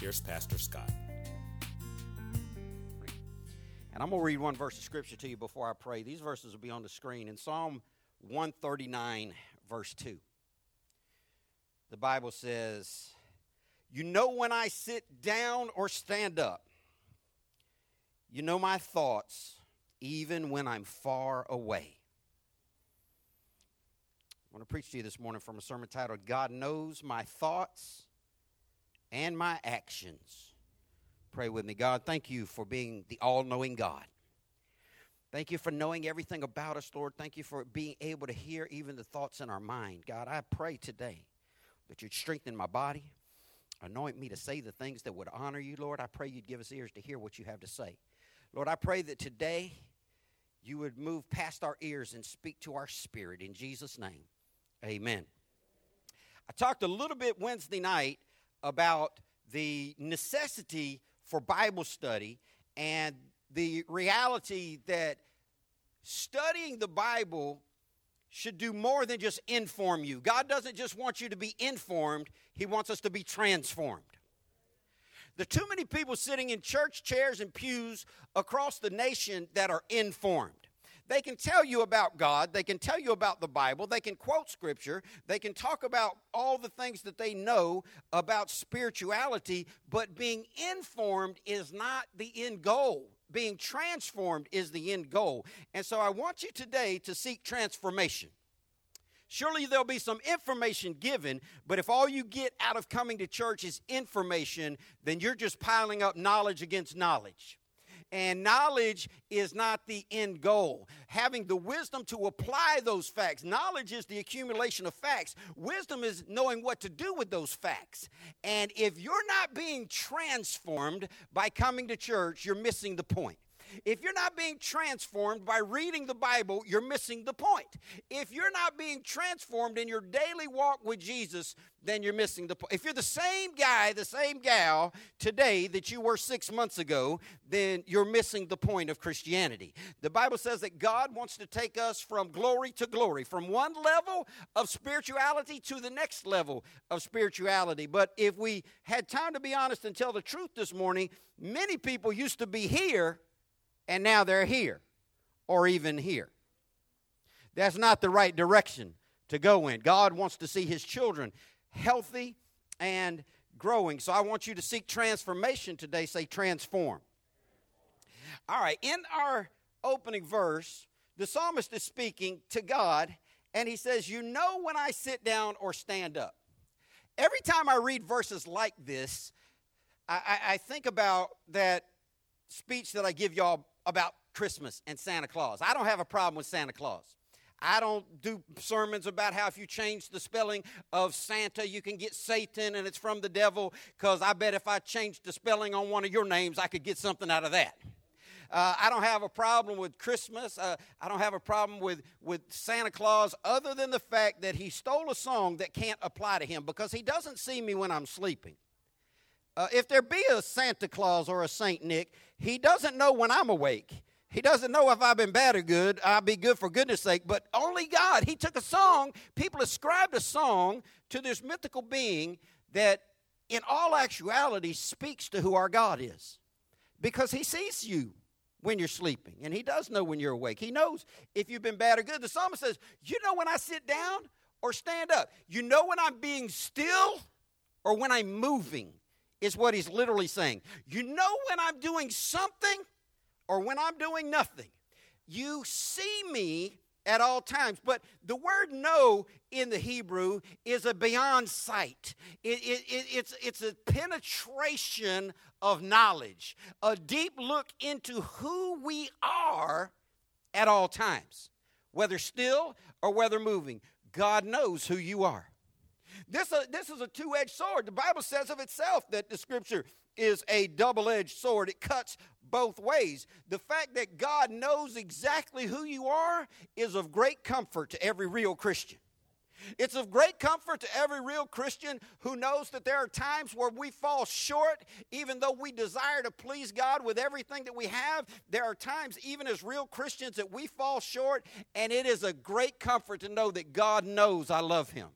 here's Pastor Scott. And I'm going to read one verse of Scripture to you before I pray. These verses will be on the screen. In Psalm 139, verse 2, the Bible says, "You know when I sit down or stand up. You know my thoughts, even when I'm far away." I want to preach to you this morning from a sermon titled, "God Knows My Thoughts and My Actions." Pray with me. God, thank you for being the all-knowing God. Thank you for knowing everything about us, Lord. Thank you for being able to hear even the thoughts in our mind. God, I pray today that you'd strengthen my body, anoint me to say the things that would honor you, Lord. I pray you'd give us ears to hear what you have to say. Lord, I pray that today you would move past our ears and speak to our spirit. In Jesus' name, amen. I talked a little bit Wednesday night about the necessity for Bible study and the reality that studying the Bible should do more than just inform you. God doesn't just want you to be informed. He wants us to be transformed. There are too many people sitting in church chairs and pews across the nation that are informed. They can tell you about God. They can tell you about the Bible. They can quote Scripture. They can talk about all the things that they know about spirituality, but being informed is not the end goal. Being transformed is the end goal. And so I want you today to seek transformation. Surely there'll be some information given, but if all you get out of coming to church is information, then you're just piling up knowledge against knowledge. And knowledge is not the end goal. Having the wisdom to apply those facts. Knowledge is the accumulation of facts. Wisdom is knowing what to do with those facts. And if you're not being transformed by coming to church, you're missing the point. If you're not being transformed by reading the Bible, you're missing the point. If you're not being transformed in your daily walk with Jesus, then you're missing the point. If you're the same guy, the same gal today that you were 6 months ago, then you're missing the point of Christianity. The Bible says that God wants to take us from glory to glory, from one level of spirituality to the next level of spirituality. But if we had time to be honest and tell the truth this morning, many people used to be here, and now they're here, or even here. That's not the right direction to go in. God wants to see his children healthy and growing. So I want you to seek transformation today. Say transform. All right, in our opening verse, the psalmist is speaking to God, and he says, "You know when I sit down or stand up." Every time I read verses like this, I think about that speech that I give y'all about Christmas and Santa Claus. I don't have a problem with Santa Claus. I don't do sermons about how if you change the spelling of Santa, you can get Satan and it's from the devil, because I bet if I changed the spelling on one of your names, I could get something out of that. I don't have a problem with Christmas. I don't have a problem with Santa Claus, other than the fact that he stole a song that can't apply to him, because he doesn't see me when I'm sleeping. If there be a Santa Claus or a Saint Nick, he doesn't know when I'm awake. He doesn't know if I've been bad or good. I'll be good for goodness sake. But only God. He took a song. People ascribed a song to this mythical being that in all actuality speaks to who our God is. Because he sees you when you're sleeping. And he does know when you're awake. He knows if you've been bad or good. The psalmist says, "You know when I sit down or stand up. You know when I'm being still or when I'm moving," is what he's literally saying. You know when I'm doing something or when I'm doing nothing. You see me at all times. But the word "know" in the Hebrew is a beyond sight. It's a penetration of knowledge, a deep look into who we are at all times, whether still or whether moving. God knows who you are. This is a two-edged sword. The Bible says of itself that the Scripture is a double-edged sword. It cuts both ways. The fact that God knows exactly who you are is of great comfort to every real Christian. It's of great comfort to every real Christian who knows that there are times where we fall short, even though we desire to please God with everything that we have. There are times, even as real Christians, that we fall short, and it is a great comfort to know that God knows I love Him.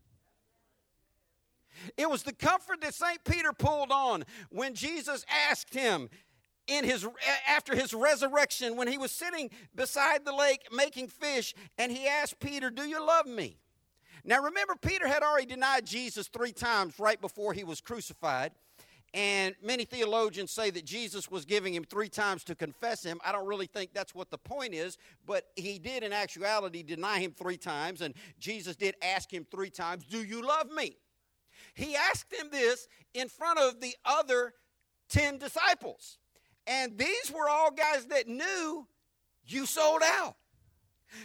It was the comfort that St. Peter pulled on when Jesus asked him, after his resurrection, when he was sitting beside the lake making fish, and he asked Peter, "Do you love me?" Now, remember, Peter had already denied Jesus 3 times right before he was crucified. And many theologians say that Jesus was giving him 3 times to confess him. I don't really think that's what the point is, but he did in actuality deny him 3 times, and Jesus did ask him 3 times, "Do you love me?" He asked him this in front of the other 10 disciples. And these were all guys that knew you sold out.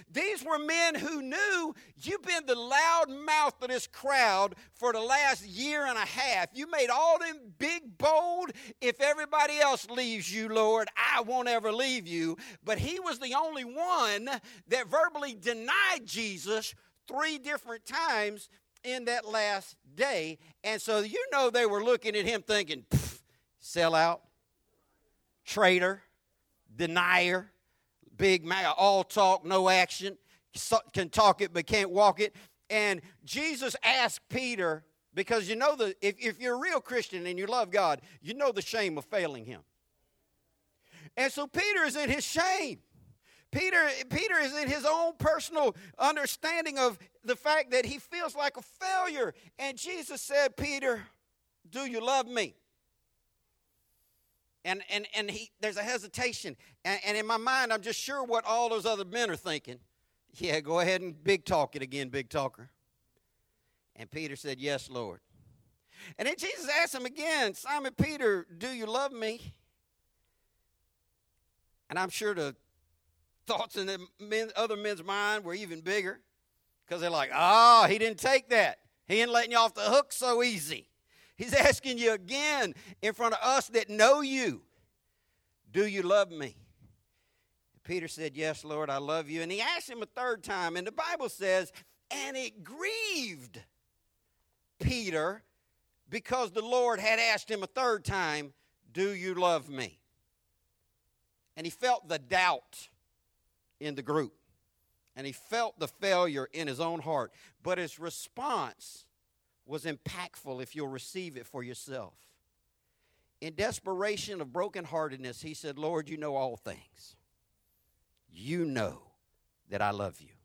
These were men who knew you've been the loud mouth of this crowd for the last year and a half. You made all them big, bold, if everybody else leaves you, Lord, I won't ever leave you. But he was the only one that verbally denied Jesus 3 different times in that last day. And so you know they were looking at him thinking, sell out, traitor, denier. Big mouth, all talk, no action, can talk it but can't walk it. And Jesus asked Peter, because you know, if you're a real Christian and you love God, you know the shame of failing Him. And so Peter is in his shame. Peter is in his own personal understanding of the fact that he feels like a failure. And Jesus said, "Peter, do you love me?" And there's a hesitation. And in my mind, I'm just sure what all those other men are thinking. Yeah, go ahead and big talk it again, big talker. And Peter said, "Yes, Lord." And then Jesus asked him again, "Simon Peter, do you love me?" And I'm sure the thoughts in other men's mind were even bigger, because they're like, "Oh, he didn't take that. He ain't letting you off the hook so easy. He's asking you again in front of us that know you, do you love me?" Peter said, "Yes, Lord, I love you." And he asked him a 3rd time. And the Bible says, and it grieved Peter because the Lord had asked him a 3rd time, "Do you love me?" And he felt the doubt in the group. And he felt the failure in his own heart. But his response was impactful if you'll receive it for yourself. In desperation of brokenheartedness, he said, "Lord, you know all things. You know that I love you."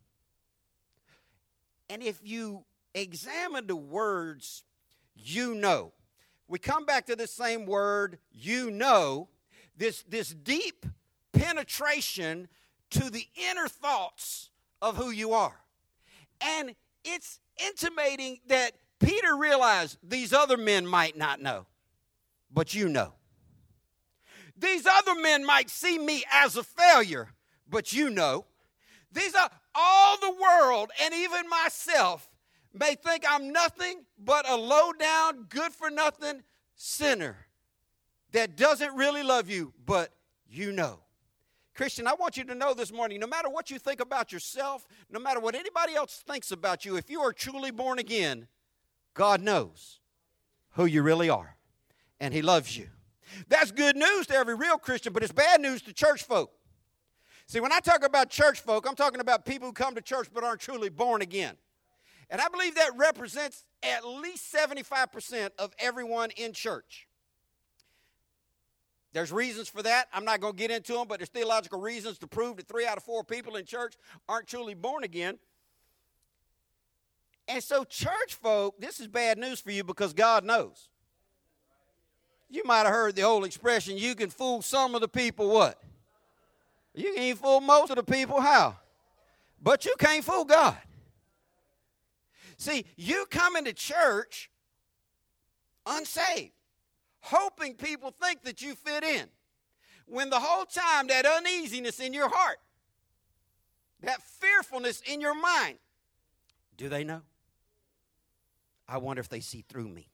And if you examine the words, "you know," we come back to the same word, "you know," this deep penetration to the inner thoughts of who you are. And it's intimating that Peter realized these other men might not know, but you know. These other men might see me as a failure, but you know. These are all the world and even myself may think I'm nothing but a low-down, good-for-nothing sinner that doesn't really love you, but you know. Christian, I want you to know this morning, no matter what you think about yourself, no matter what anybody else thinks about you, if you are truly born again, God knows who you really are, and He loves you. That's good news to every real Christian, but it's bad news to church folk. See, when I talk about church folk, I'm talking about people who come to church but aren't truly born again. And I believe that represents at least 75% of everyone in church. There's reasons for that. I'm not going to get into them, but there's theological reasons to prove that 3 out of 4 people in church aren't truly born again. And so church folk, this is bad news for you because God knows. You might have heard the old expression, you can fool some of the people what? You can fool most of the people how? But you can't fool God. See, you come into church unsaved, hoping people think that you fit in, when the whole time that uneasiness in your heart, that fearfulness in your mind, do they know? I wonder if they see through me.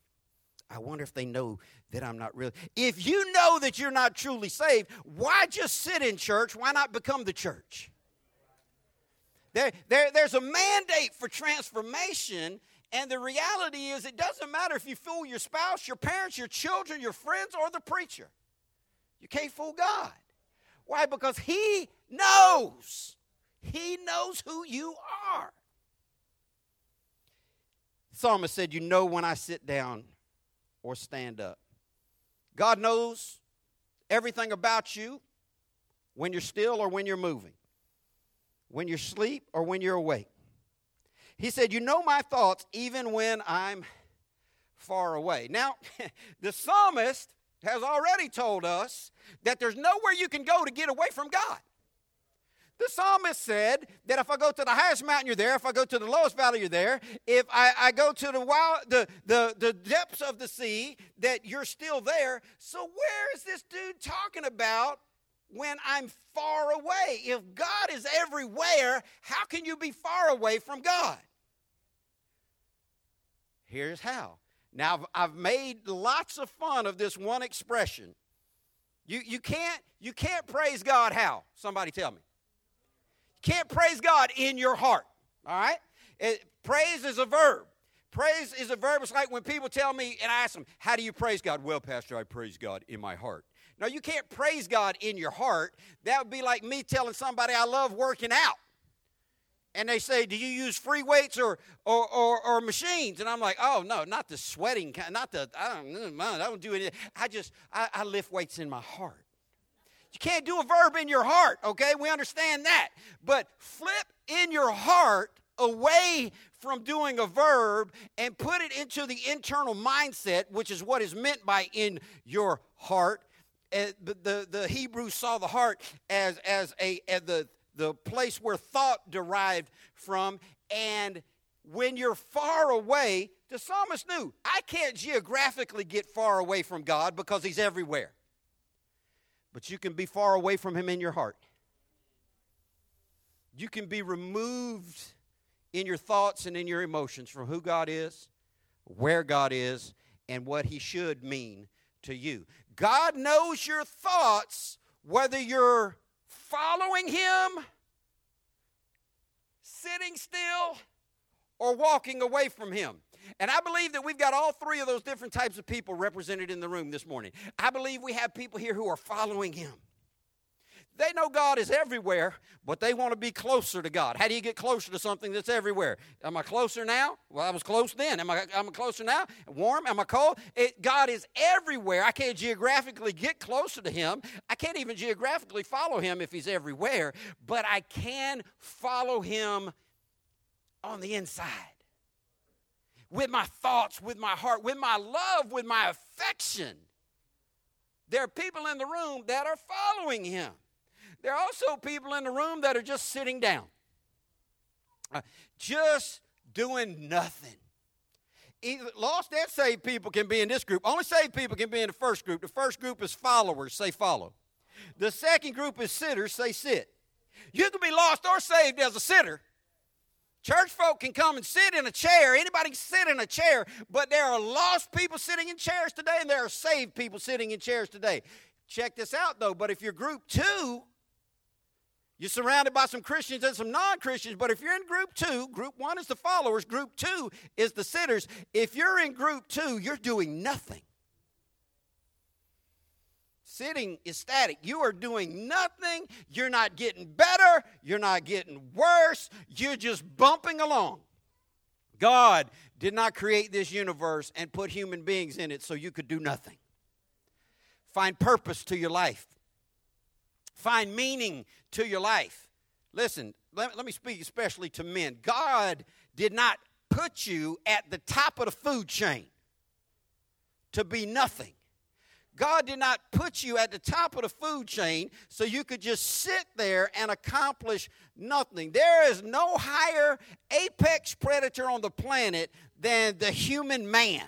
I wonder if they know that I'm not really. If you know that you're not truly saved, why just sit in church? Why not become the church? There's a mandate for transformation, and the reality is it doesn't matter if you fool your spouse, your parents, your children, your friends, or the preacher. You can't fool God. Why? Because he knows. He knows who you are. The psalmist said, you know when I sit down or stand up. God knows everything about you when you're still or when you're moving, when you're asleep or when you're awake. He said, you know my thoughts even when I'm far away. Now, the psalmist has already told us that there's nowhere you can go to get away from God. The psalmist said that if I go to the highest mountain, you're there. If I go to the lowest valley, you're there. If I go to the wild, the depths of the sea, that you're still there. So where is this dude talking about when I'm far away? If God is everywhere, how can you be far away from God? Here's how. Now, I've made lots of fun of this one expression. You can't praise God how? Somebody tell me. Can't praise God in your heart, all right? Praise is a verb. Praise is a verb. It's like when people tell me, and I ask them, how do you praise God? Well, Pastor, I praise God in my heart. No, you can't praise God in your heart. That would be like me telling somebody I love working out. And they say, do you use free weights or machines? And I'm like, oh, no, not the sweating kind. I don't do anything. I lift weights in my heart. You can't do a verb in your heart, okay? We understand that. But flip in your heart away from doing a verb and put it into the internal mindset, which is what is meant by in your heart. The Hebrews saw the heart as the place where thought derived from. And when you're far away, the psalmist knew, I can't geographically get far away from God because he's everywhere. But you can be far away from him in your heart. You can be removed in your thoughts and in your emotions from who God is, where God is, and what he should mean to you. God knows your thoughts, whether you're following him, sitting still, or walking away from him. And I believe that we've got all three of those different types of people represented in the room this morning. I believe we have people here who are following him. They know God is everywhere, but they want to be closer to God. How do you get closer to something that's everywhere? Am I closer now? Well, I was close then. Am I closer now? Warm? Am I cold? God is everywhere. I can't geographically get closer to him. I can't even geographically follow him if he's everywhere, but I can follow him on the inside. With my thoughts, with my heart, with my love, with my affection. There are people in the room that are following him. There are also people in the room that are just sitting down, just doing nothing. Either lost and saved people can be in this group. Only saved people can be in the first group. The first group is followers, say follow. The second group is sitters, say sit. You can be lost or saved as a sitter. Church folk can come and sit in a chair. Anybody can sit in a chair, but there are lost people sitting in chairs today, and there are saved people sitting in chairs today. Check this out, though. But if you're group two, you're surrounded by some Christians and some non-Christians, but if you're in group two, group one is the followers, group two is the sitters. If you're in group two, you're doing nothing. Sitting is static. You are doing nothing. You're not getting better. You're not getting worse. You're just bumping along. God did not create this universe and put human beings in it so you could do nothing. Find purpose to your life. Find meaning to your life. Listen, let me speak especially to men. God did not put you at the top of the food chain to be nothing. God did not put you at the top of the food chain so you could just sit there and accomplish nothing. There is no higher apex predator on the planet than the human man.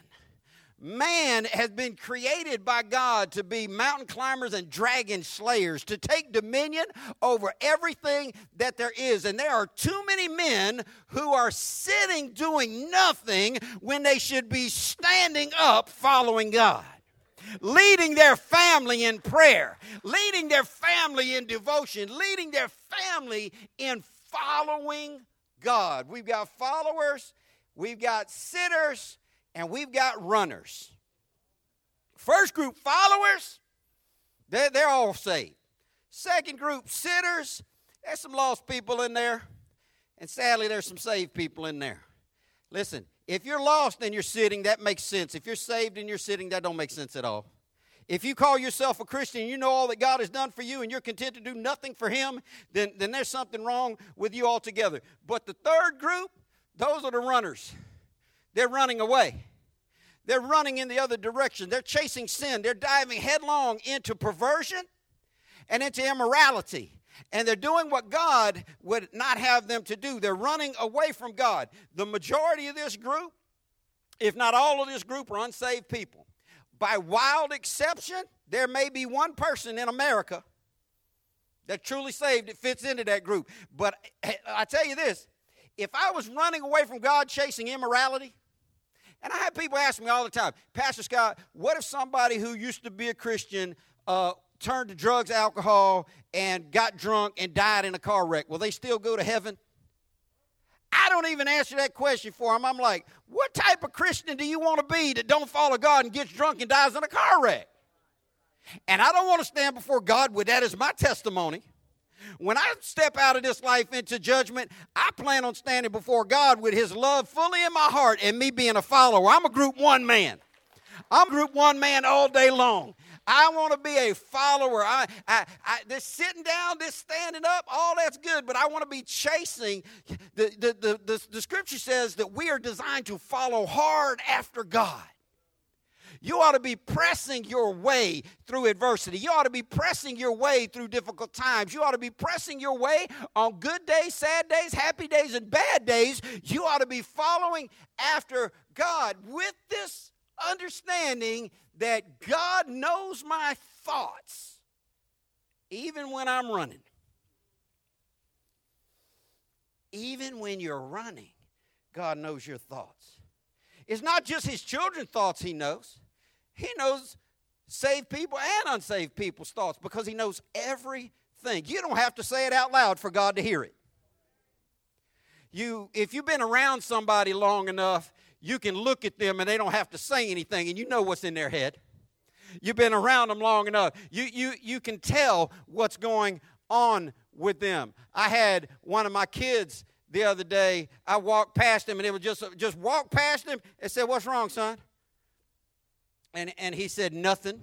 Man has been created by God to be mountain climbers and dragon slayers, to take dominion over everything that there is. And there are too many men who are sitting doing nothing when they should be standing up following God, leading their family in prayer, leading their family in devotion, leading their family in following God. We've got followers, we've got sitters, and we've got runners. First group, followers, they're all saved. Second group, sitters, there's some lost people in there. And sadly, there's some saved people in there. Listen, if you're lost and you're sitting, that makes sense. If you're saved and you're sitting, that don't make sense at all. If you call yourself a Christian, you know all that God has done for you, and you're content to do nothing for him, then there's something wrong with you altogether. But the third group, those are the runners. They're running away. They're running in the other direction. They're chasing sin. They're diving headlong into perversion and into immorality. And they're doing what God would not have them to do. They're running away from God. The majority of this group, if not all of this group, are unsaved people. By wild exception, there may be one person in America that truly saved that fits into that group. But I tell you this, if I was running away from God chasing immorality, and I have people ask me all the time, Pastor Scott, what if somebody who used to be a Christian turned to drugs, alcohol, and got drunk and died in a car wreck? Will they still go to heaven? I don't even answer that question for them. I'm like, what type of Christian do you want to be that don't follow God and gets drunk and dies in a car wreck? And I don't want to stand before God with that as my testimony. When I step out of this life into judgment, I plan on standing before God with his love fully in my heart and me being a follower. I'm a group one man. I'm group one man all day long. I want to be a follower. This sitting down, this standing up, all that's good, but I want to be chasing. The scripture says that we are designed to follow hard after God. You ought to be pressing your way through adversity. You ought to be pressing your way through difficult times. You ought to be pressing your way on good days, sad days, happy days, and bad days. You ought to be following after God with this understanding that God knows my thoughts even when I'm running. Even when you're running, God knows your thoughts. It's not just his children's thoughts he knows. He knows saved people and unsaved people's thoughts because he knows everything. You don't have to say it out loud for God to hear it. If you've been around somebody long enough, you can look at them and they don't have to say anything and you know what's in their head. You've been around them long enough. You can tell what's going on with them. I had one of my kids the other day. I walked past him and it was just walk past him and said, "What's wrong, son?" And he said, "Nothing."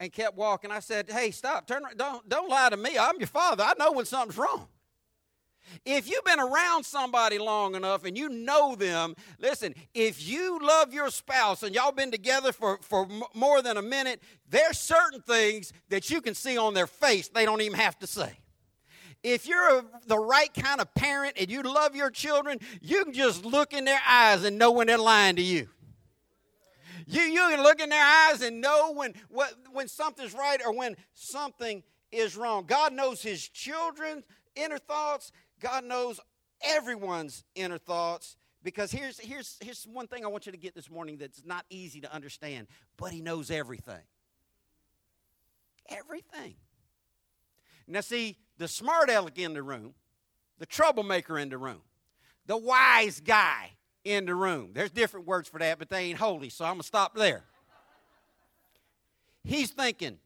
And kept walking. I said, "Hey, stop, turn around. Don't lie to me. I'm your father. I know when something's wrong." If you've been around somebody long enough and you know them, listen, if you love your spouse and y'all been together for more than a minute, there's certain things that you can see on their face they don't even have to say. If you're the right kind of parent and you love your children, you can just look in their eyes and know when they're lying to you. You can look in their eyes and know when something's right or when something is wrong. God knows his children's inner thoughts. God knows everyone's inner thoughts, because here's one thing I want you to get this morning that's not easy to understand, but he knows everything. Everything. Now see, the smart aleck in the room, the troublemaker in the room, the wise guy in the room. There's different words for that, but they ain't holy, so I'm going to stop there. He's thinking,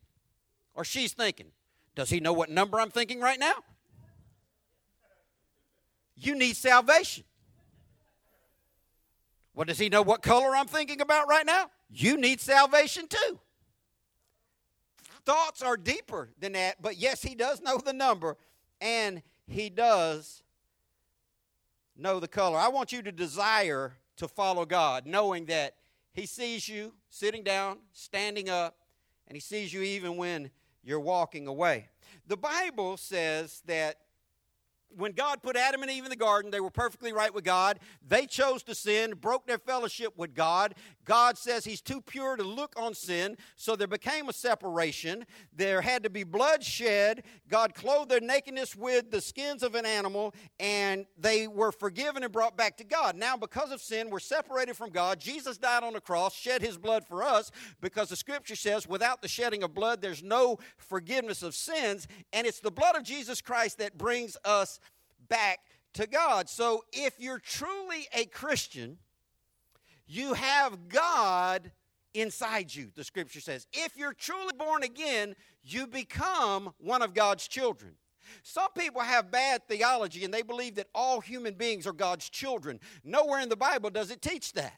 or she's thinking, does he know what number I'm thinking right now? You need salvation. Well, does he know what color I'm thinking about right now? You need salvation too. Thoughts are deeper than that, but yes, he does know the number, and he does know the color. I want you to desire to follow God, knowing that he sees you sitting down, standing up, and he sees you even when you're walking away. The Bible says that when God put Adam and Eve in the garden, they were perfectly right with God. They chose to sin, broke their fellowship with God. God says he's too pure to look on sin, so there became a separation. There had to be bloodshed. God clothed their nakedness with the skins of an animal, and they were forgiven and brought back to God. Now, because of sin, we're separated from God. Jesus died on the cross, shed his blood for us, because the Scripture says without the shedding of blood, there's no forgiveness of sins, and it's the blood of Jesus Christ that brings us back to God. So if you're truly a Christian, you have God inside you, the Scripture says. If you're truly born again, you become one of God's children. Some people have bad theology, and they believe that all human beings are God's children. Nowhere in the Bible does it teach that.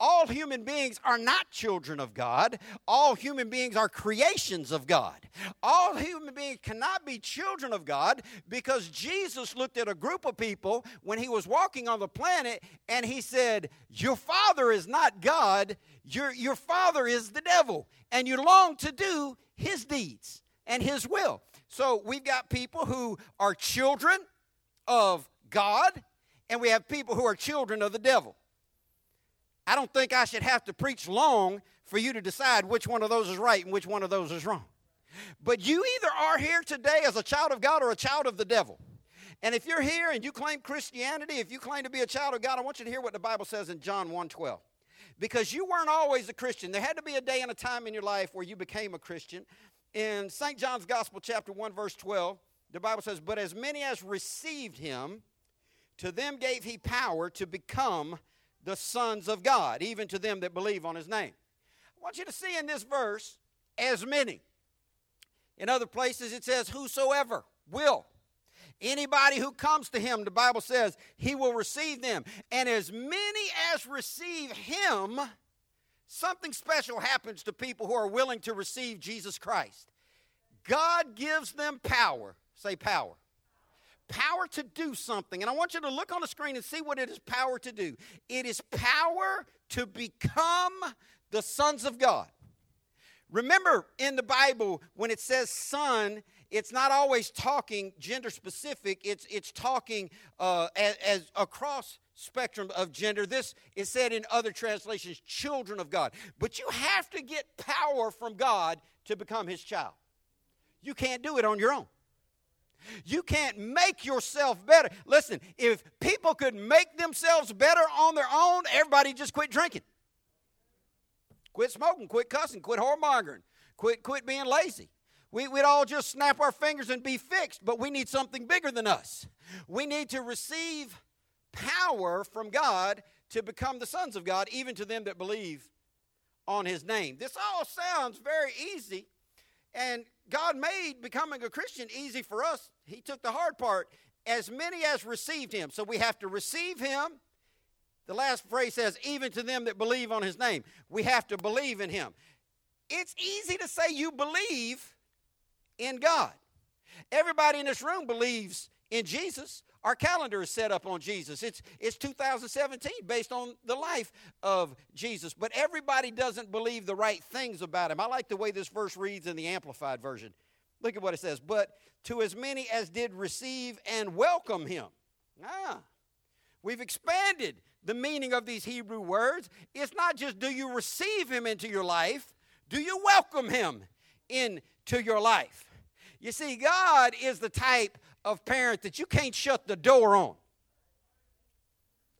All human beings are not children of God. All human beings are creations of God. All human beings cannot be children of God because Jesus looked at a group of people when he was walking on the planet and he said, your father is not God, your father is the devil, and you long to do his deeds and his will. So we've got people who are children of God, and we have people who are children of the devil. I don't think I should have to preach long for you to decide which one of those is right and which one of those is wrong. But you either are here today as a child of God or a child of the devil. And if you're here and you claim Christianity, if you claim to be a child of God, I want you to hear what the Bible says in John 1:12. Because you weren't always a Christian. There had to be a day and a time in your life where you became a Christian. In St. John's Gospel, chapter 1, verse 12, the Bible says, but as many as received him, to them gave he power to become the sons of God, even to them that believe on his name. I want you to see in this verse, as many. In other places it says, whosoever will. Anybody who comes to him, the Bible says, he will receive them. And as many as receive him, something special happens to people who are willing to receive Jesus Christ. God gives them power. Say power. Power to do something. And I want you to look on the screen and see what it is power to do. It is power to become the sons of God. Remember in the Bible when it says son, it's not always talking gender specific. It's talking as across spectrum of gender. This is said in other translations, children of God. But you have to get power from God to become his child. You can't do it on your own. You can't make yourself better. Listen, if people could make themselves better on their own, everybody just quit drinking. Quit smoking, quit cussing, quit whoremongering, quit being lazy. We'd all just snap our fingers and be fixed, but we need something bigger than us. We need to receive power from God to become the sons of God, even to them that believe on his name. This all sounds very easy, and God made becoming a Christian easy for us. He took the hard part. As many as received him. So we have to receive him. The last phrase says, even to them that believe on his name. We have to believe in him. It's easy to say you believe in God. Everybody in this room believes in Jesus. Our calendar is set up on Jesus. It's 2017 based on the life of Jesus. But everybody doesn't believe the right things about him. I like the way this verse reads in the Amplified Version. Look at what it says. But to as many as did receive and welcome him. We've expanded the meaning of these Hebrew words. It's not just do you receive him into your life. Do you welcome him into your life? You see, God is the type of parent that you can't shut the door on.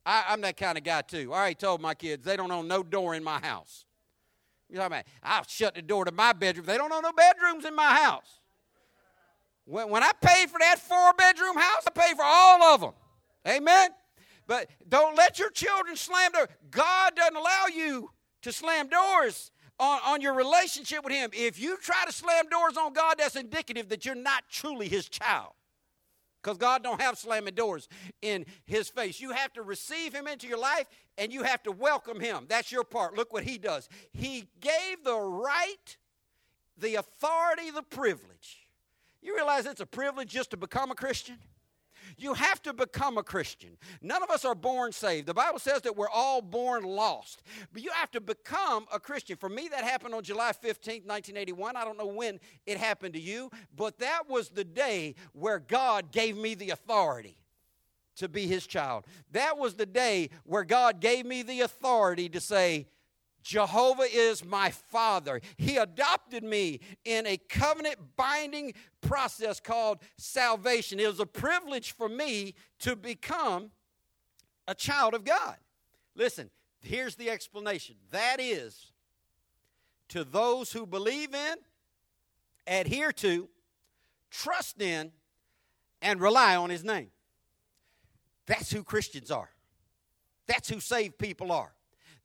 I'm that kind of guy too. I already told my kids they don't own no door in my house. You know what I mean? I'll shut the door to my bedroom. They don't own no bedrooms in my house. When I paid for that 4-bedroom house, I paid for all of them. Amen? But don't let your children slam doors. God doesn't allow you to slam doors on your relationship with him. If you try to slam doors on God, that's indicative that you're not truly his child. Because God don't have slamming doors in his face. You have to receive him into your life and you have to welcome him. That's your part. Look what he does. He gave the right, the authority, the privilege. You realize it's a privilege just to become a Christian? You have to become a Christian. None of us are born saved. The Bible says that we're all born lost. But you have to become a Christian. For me, that happened on July 15th, 1981. I don't know when it happened to you, but that was the day where God gave me the authority to be his child. That was the day where God gave me the authority to say, Jehovah is my Father. He adopted me in a covenant-binding process called salvation. It was a privilege for me to become a child of God. Listen, here's the explanation. That is, to those who believe in, adhere to, trust in, and rely on his name. That's who Christians are. That's who saved people are.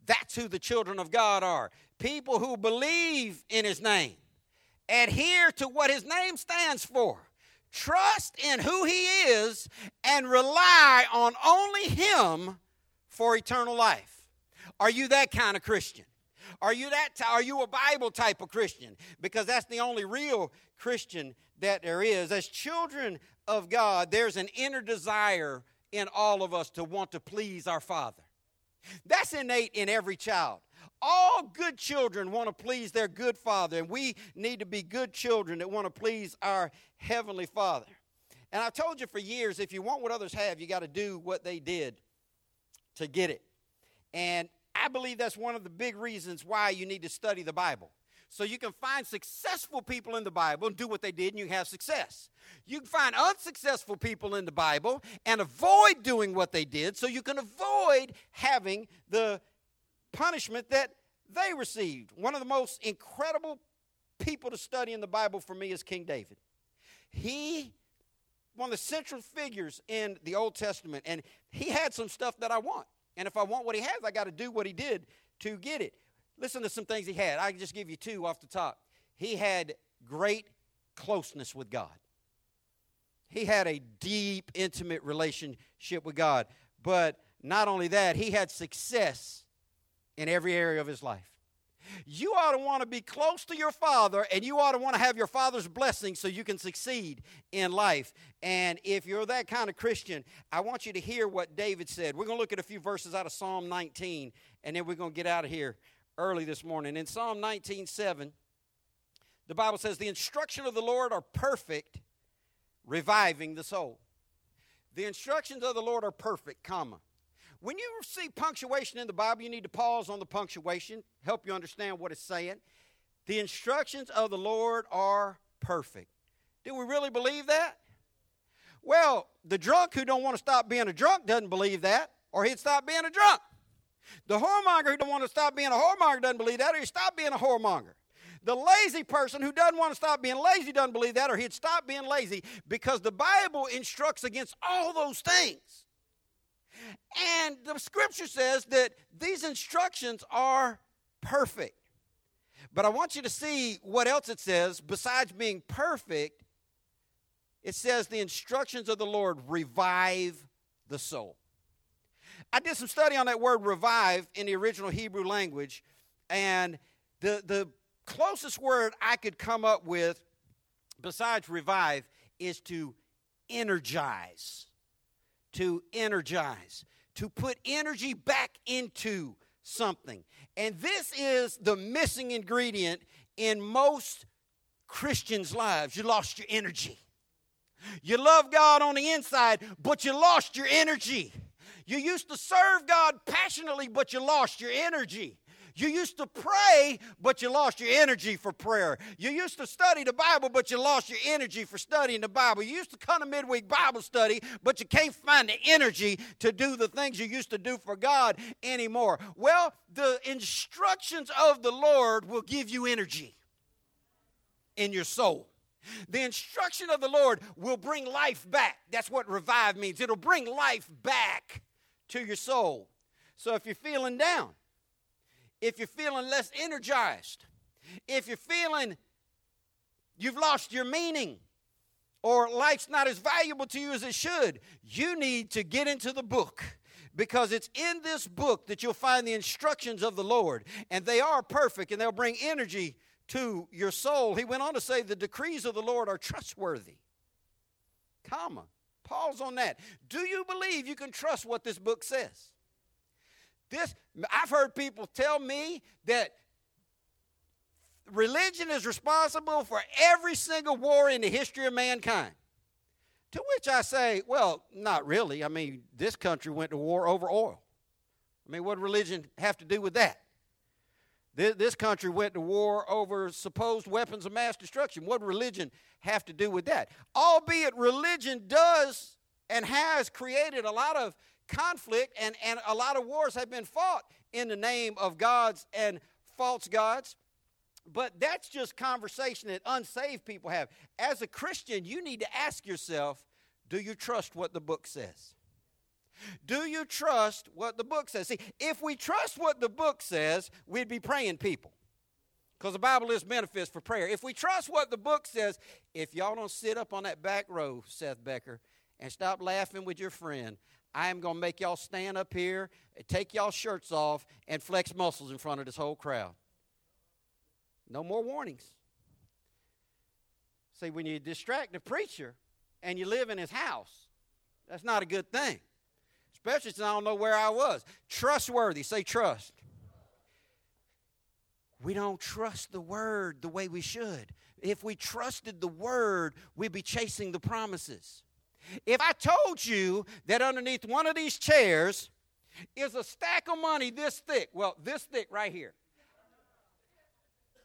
That's who the children of God are. People who believe in his name, adhere to what his name stands for, trust in who he is, and rely on only him for eternal life. Are you that kind of Christian? Are you a Bible type of Christian? Because that's the only real Christian that there is. As children of God, there's an inner desire in all of us to want to please our Father. That's innate in every child. All good children want to please their good Father, and we need to be good children that want to please our Heavenly Father. And I've told you for years, if you want what others have, you got to do what they did to get it. And I believe that's one of the big reasons why you need to study the Bible. So you can find successful people in the Bible and do what they did, and you have success. You can find unsuccessful people in the Bible and avoid doing what they did so you can avoid having the punishment that they received. One of the most incredible people to study in the Bible for me is King David. He, one of the central figures in the Old Testament, and he had some stuff that I want. And if I want what he has, I got to do what he did to get it. Listen to some things he had. I can just give you two off the top. He had great closeness with God. He had a deep, intimate relationship with God. But not only that, he had success in every area of his life. You ought to want to be close to your Father, and you ought to want to have your Father's blessing so you can succeed in life. And if you're that kind of Christian, I want you to hear what David said. We're going to look at a few verses out of Psalm 19, and then we're going to get out of here early this morning. In Psalm 19:7, the Bible says, the instructions of the Lord are perfect, reviving the soul. The instructions of the Lord are perfect, comma. When you see punctuation in the Bible, you need to pause on the punctuation, help you understand what it's saying. The instructions of the Lord are perfect. Do we really believe that? Well, the drunk who don't want to stop being a drunk doesn't believe that, or he'd stop being a drunk. The whoremonger who don't want to stop being a whoremonger doesn't believe that, or he'd stop being a whoremonger. The lazy person who doesn't want to stop being lazy doesn't believe that, or he'd stop being lazy, because the Bible instructs against all those things. And the Scripture says that these instructions are perfect. But I want you to see what else it says. Besides being perfect, it says the instructions of the Lord revive the soul. I did some study on that word revive in the original Hebrew language, and the closest word I could come up with besides revive is to energize, to put energy back into something. And this is the missing ingredient in most Christians' lives. You lost your energy. You love God on the inside, but you lost your energy. You used to serve God passionately, but you lost your energy. You used to pray, but you lost your energy for prayer. You used to study the Bible, but you lost your energy for studying the Bible. You used to come to midweek Bible study, but you can't find the energy to do the things you used to do for God anymore. Well, the instructions of the Lord will give you energy in your soul. The instruction of the Lord will bring life back. That's what revive means. It'll bring life back to your soul. So if you're feeling down, if you're feeling less energized, if you're feeling you've lost your meaning or life's not as valuable to you as it should, you need to get into the book, because it's in this book that you'll find the instructions of the Lord, and they are perfect, and they'll bring energy to your soul. He went on to say, the decrees of the Lord are trustworthy, comma, Pause on that. Do you believe you can trust what this book says? I've heard people tell me that religion is responsible for every single war in the history of mankind. To which I say, well, not really. I mean, this country went to war over oil. I mean, what did religion have to do with that? This country went to war over supposed weapons of mass destruction. What did religion have to do with that? Albeit religion does and has created a lot of conflict, and a lot of wars have been fought in the name of gods and false gods. But that's just conversation that unsaved people have. As a Christian, you need to ask yourself, do you trust what the book says? Do you trust what the book says? See, if we trust what the book says, we'd be praying people, because the Bible lists benefits for prayer. If we trust what the book says, if y'all don't sit up on that back row, Seth Becker, and stop laughing with your friend, I am going to make y'all stand up here, take y'all shirts off, and flex muscles in front of this whole crowd. No more warnings. See, when you distract the preacher and you live in his house, that's not a good thing. Especially since I don't know where I was. Trustworthy. Say trust. We don't trust the word the way we should. If we trusted the word, we'd be chasing the promises. If I told you that underneath one of these chairs is a stack of money this thick, well, this thick right here.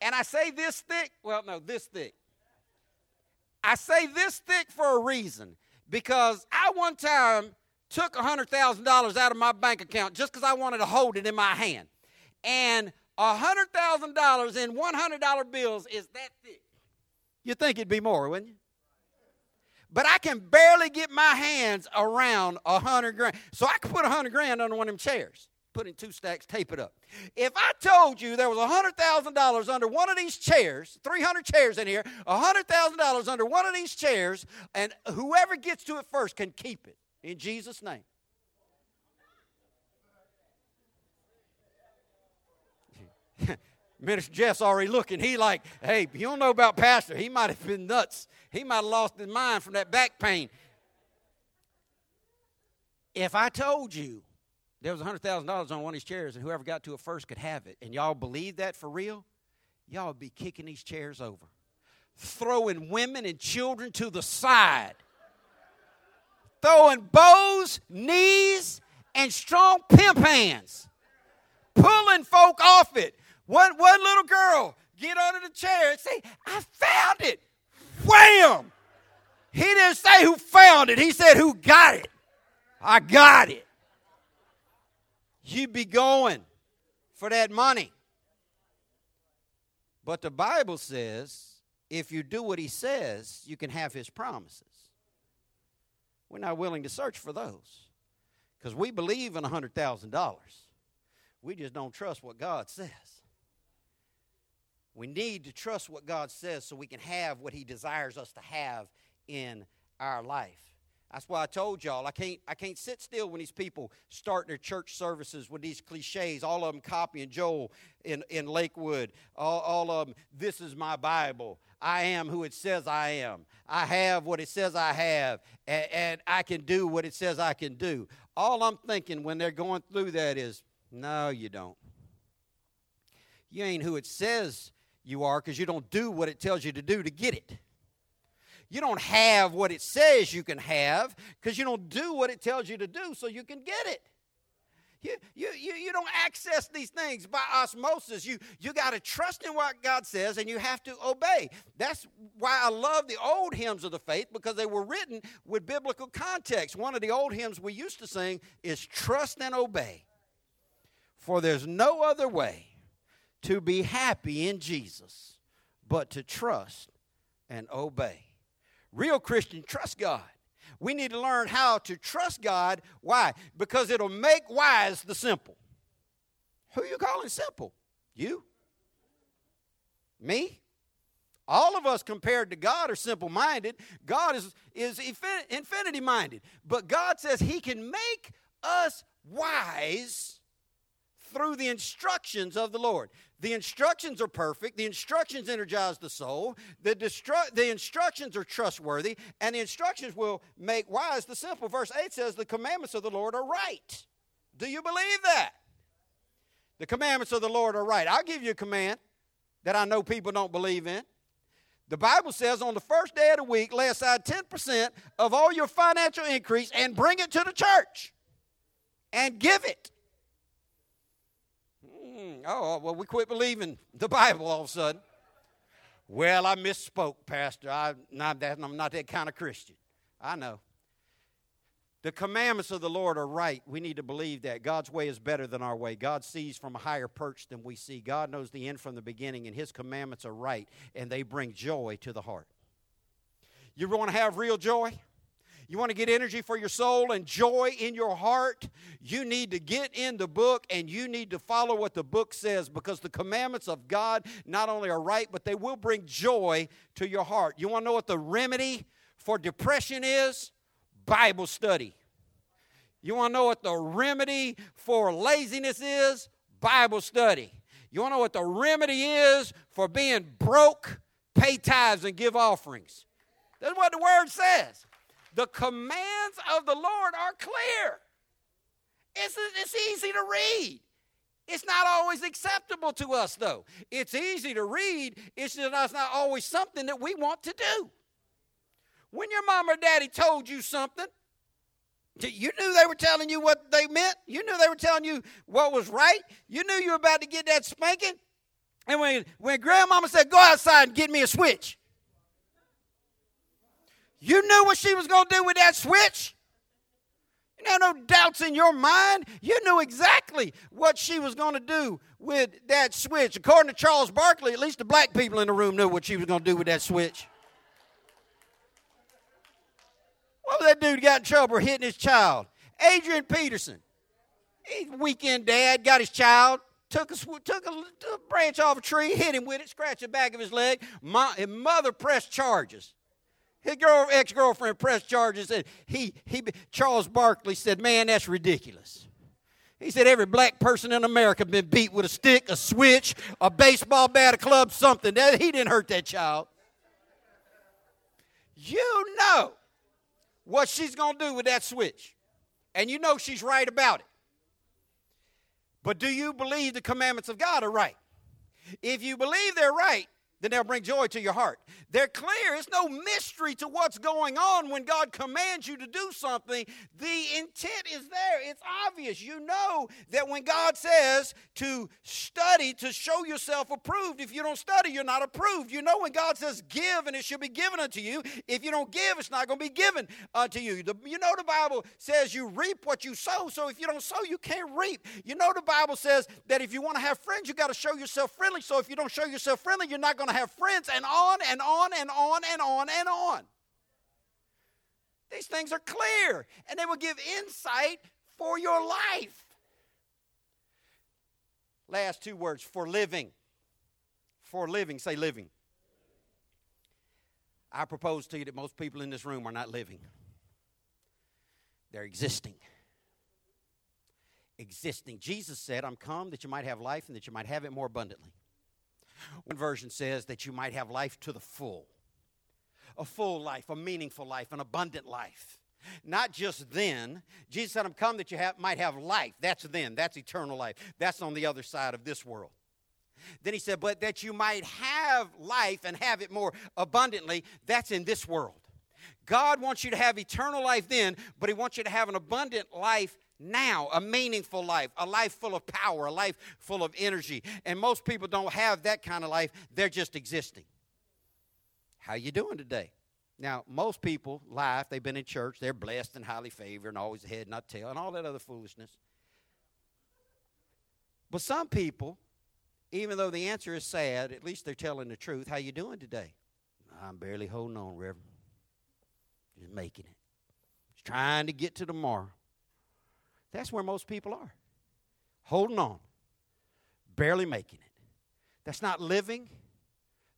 And I say this thick, well, no, this thick. I say this thick for a reason, because I one time took $100,000 out of my bank account just because I wanted to hold it in my hand. And $100,000 in $100 bills is that thick. You'd think it'd be more, wouldn't you? But I can barely get my hands around $100,000. So I could put $100,000 under one of them chairs. Put in two stacks, tape it up. If I told you there was $100,000 under one of these chairs, 300 chairs in here, $100,000 under one of these chairs, and whoever gets to it first can keep it, in Jesus' name. Minister Jeff's already looking. He like, hey, you don't know about Pastor. He might have been nuts. He might have lost his mind from that back pain. If I told you there was $100,000 on one of these chairs, and whoever got to it first could have it, and y'all believe that for real, y'all would be kicking these chairs over, throwing women and children to the side, throwing bows, knees, and strong pimp hands, pulling folk off it. One little girl get under the chair and say, I found it. Wham! He didn't say who found it. He said who got it. I got it. You'd be going for that money. But the Bible says, if you do what he says, you can have his promises. We're not willing to search for those, because we believe in $100,000. We just don't trust what God says. We need to trust what God says so we can have what he desires us to have in our life. That's why I told y'all, I can't sit still when these people start their church services with these cliches, all of them copying Joel in Lakewood, all of them, this is my Bible, I am who it says I am, I have what it says I have, and I can do what it says I can do. All I'm thinking when they're going through that is, no, you don't. You ain't who it says you are, because you don't do what it tells you to do to get it. You don't have what it says you can have, because you don't do what it tells you to do so you can get it. You don't access these things by osmosis. You got to trust in what God says, and you have to obey. That's why I love the old hymns of the faith, because they were written with biblical context. One of the old hymns we used to sing is trust and obey, for there's no other way to be happy in Jesus but to trust and obey. Real Christian, trust God. We need to learn how to trust God. Why? Because it'll make wise the simple. Who are you calling simple? You? Me? All of us compared to God are simple-minded. God is infinity-minded. But God says he can make us wise through the instructions of the Lord. The instructions are perfect. The instructions energize the soul. The instructions are trustworthy, and the instructions will make wise the simple. Verse 8 says, the commandments of the Lord are right. Do you believe that? The commandments of the Lord are right. I'll give you a command that I know people don't believe in. The Bible says on the first day of the week, lay aside 10% of all your financial increase and bring it to the church and give it. Oh, well, we quit believing the Bible all of a sudden. Well, I misspoke, Pastor. I'm not that kind of Christian. I know. The commandments of the Lord are right. We need to believe that. God's way is better than our way. God sees from a higher perch than we see. God knows the end from the beginning, and His commandments are right, and they bring joy to the heart. You want to have real joy? You want to get energy for your soul and joy in your heart? You need to get in the book, and you need to follow what the book says, because the commandments of God not only are right, but they will bring joy to your heart. You want to know what the remedy for depression is? Bible study. You want to know what the remedy for laziness is? Bible study. You want to know what the remedy is for being broke? Pay tithes and give offerings. That's what the Word says. The commands of the Lord are clear. It's easy to read. It's not always acceptable to us, though. It's easy to read. It's just not always something that we want to do. When your mom or daddy told you something, you knew they were telling you what they meant. You knew they were telling you what was right. You knew you were about to get that spanking. And when grandmama said, go outside and get me a switch, you knew what she was going to do with that switch. You had no doubts in your mind. You knew exactly what she was going to do with that switch. According to Charles Barkley, at least the black people in the room knew what she was going to do with that switch. What was that dude got in trouble hitting his child? Adrian Peterson. He's a weekend dad, got his child, took a branch off a tree, hit him with it, scratched the back of his leg. His mother pressed charges. His ex-girlfriend pressed charges, and Charles Barkley said, man, that's ridiculous. He said every black person in America been beat with a stick, a switch, a baseball bat, a club, something. He didn't hurt that child. You know what she's going to do with that switch. And you know she's right about it. But do you believe the commandments of God are right? If you believe they're right, then they'll bring joy to your heart. They're clear. It's no mystery to what's going on when God commands you to do something. The intent is there. It's obvious. You know that when God says to study, to show yourself approved, if you don't study, you're not approved. You know when God says give, and it shall be given unto you. If you don't give, it's not going to be given unto you. You know the Bible says you reap what you sow, so if you don't sow, you can't reap. You know the Bible says that if you want to have friends, you got to show yourself friendly, so if you don't show yourself friendly, you're not going to have friends, and on and on and on and on and on. These things are clear, and they will give insight for your life. Last two words, for living. For living, say living. I propose to you that most people in this room are not living. They're existing. Existing. Jesus said, I'm come that you might have life and that you might have it more abundantly. One version says that you might have life to the full. A full life, a meaningful life, an abundant life. Not just then. Jesus said, I'm come that you might have life. That's then. That's eternal life. That's on the other side of this world. Then he said, but that you might have life and have it more abundantly. That's in this world. God wants you to have eternal life then, but he wants you to have an abundant life now, a meaningful life, a life full of power, a life full of energy. And most people don't have that kind of life. They're just existing. How you doing today? Now, most people lie if they've been in church. They're blessed and highly favored and always ahead, not tail, and all that other foolishness. But some people, even though the answer is sad, at least they're telling the truth. How you doing today? I'm barely holding on, Reverend. Just making it. Just trying to get to tomorrow. That's where most people are, holding on, barely making it. That's not living,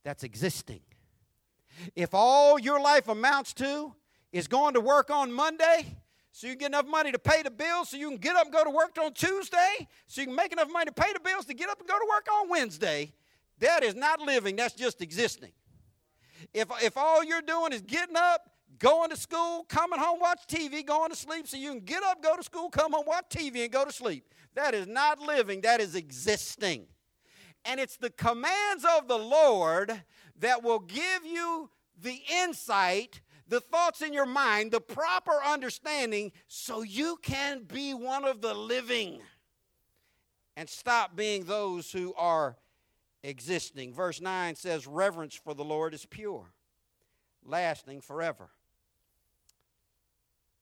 that's existing. If all your life amounts to is going to work on Monday so you can get enough money to pay the bills, so you can get up and go to work on Tuesday, so you can make enough money to pay the bills to get up and go to work on Wednesday. That is not living. That's just existing. If all you're doing is getting up, going to school, coming home, watch TV, going to sleep, so you can get up, go to school, come home, watch TV, and go to sleep. That is not living. That is existing. And it's the commands of the Lord that will give you the insight, the thoughts in your mind, the proper understanding, so you can be one of the living and stop being those who are existing. Verse 9 says, reverence for the Lord is pure, lasting forever.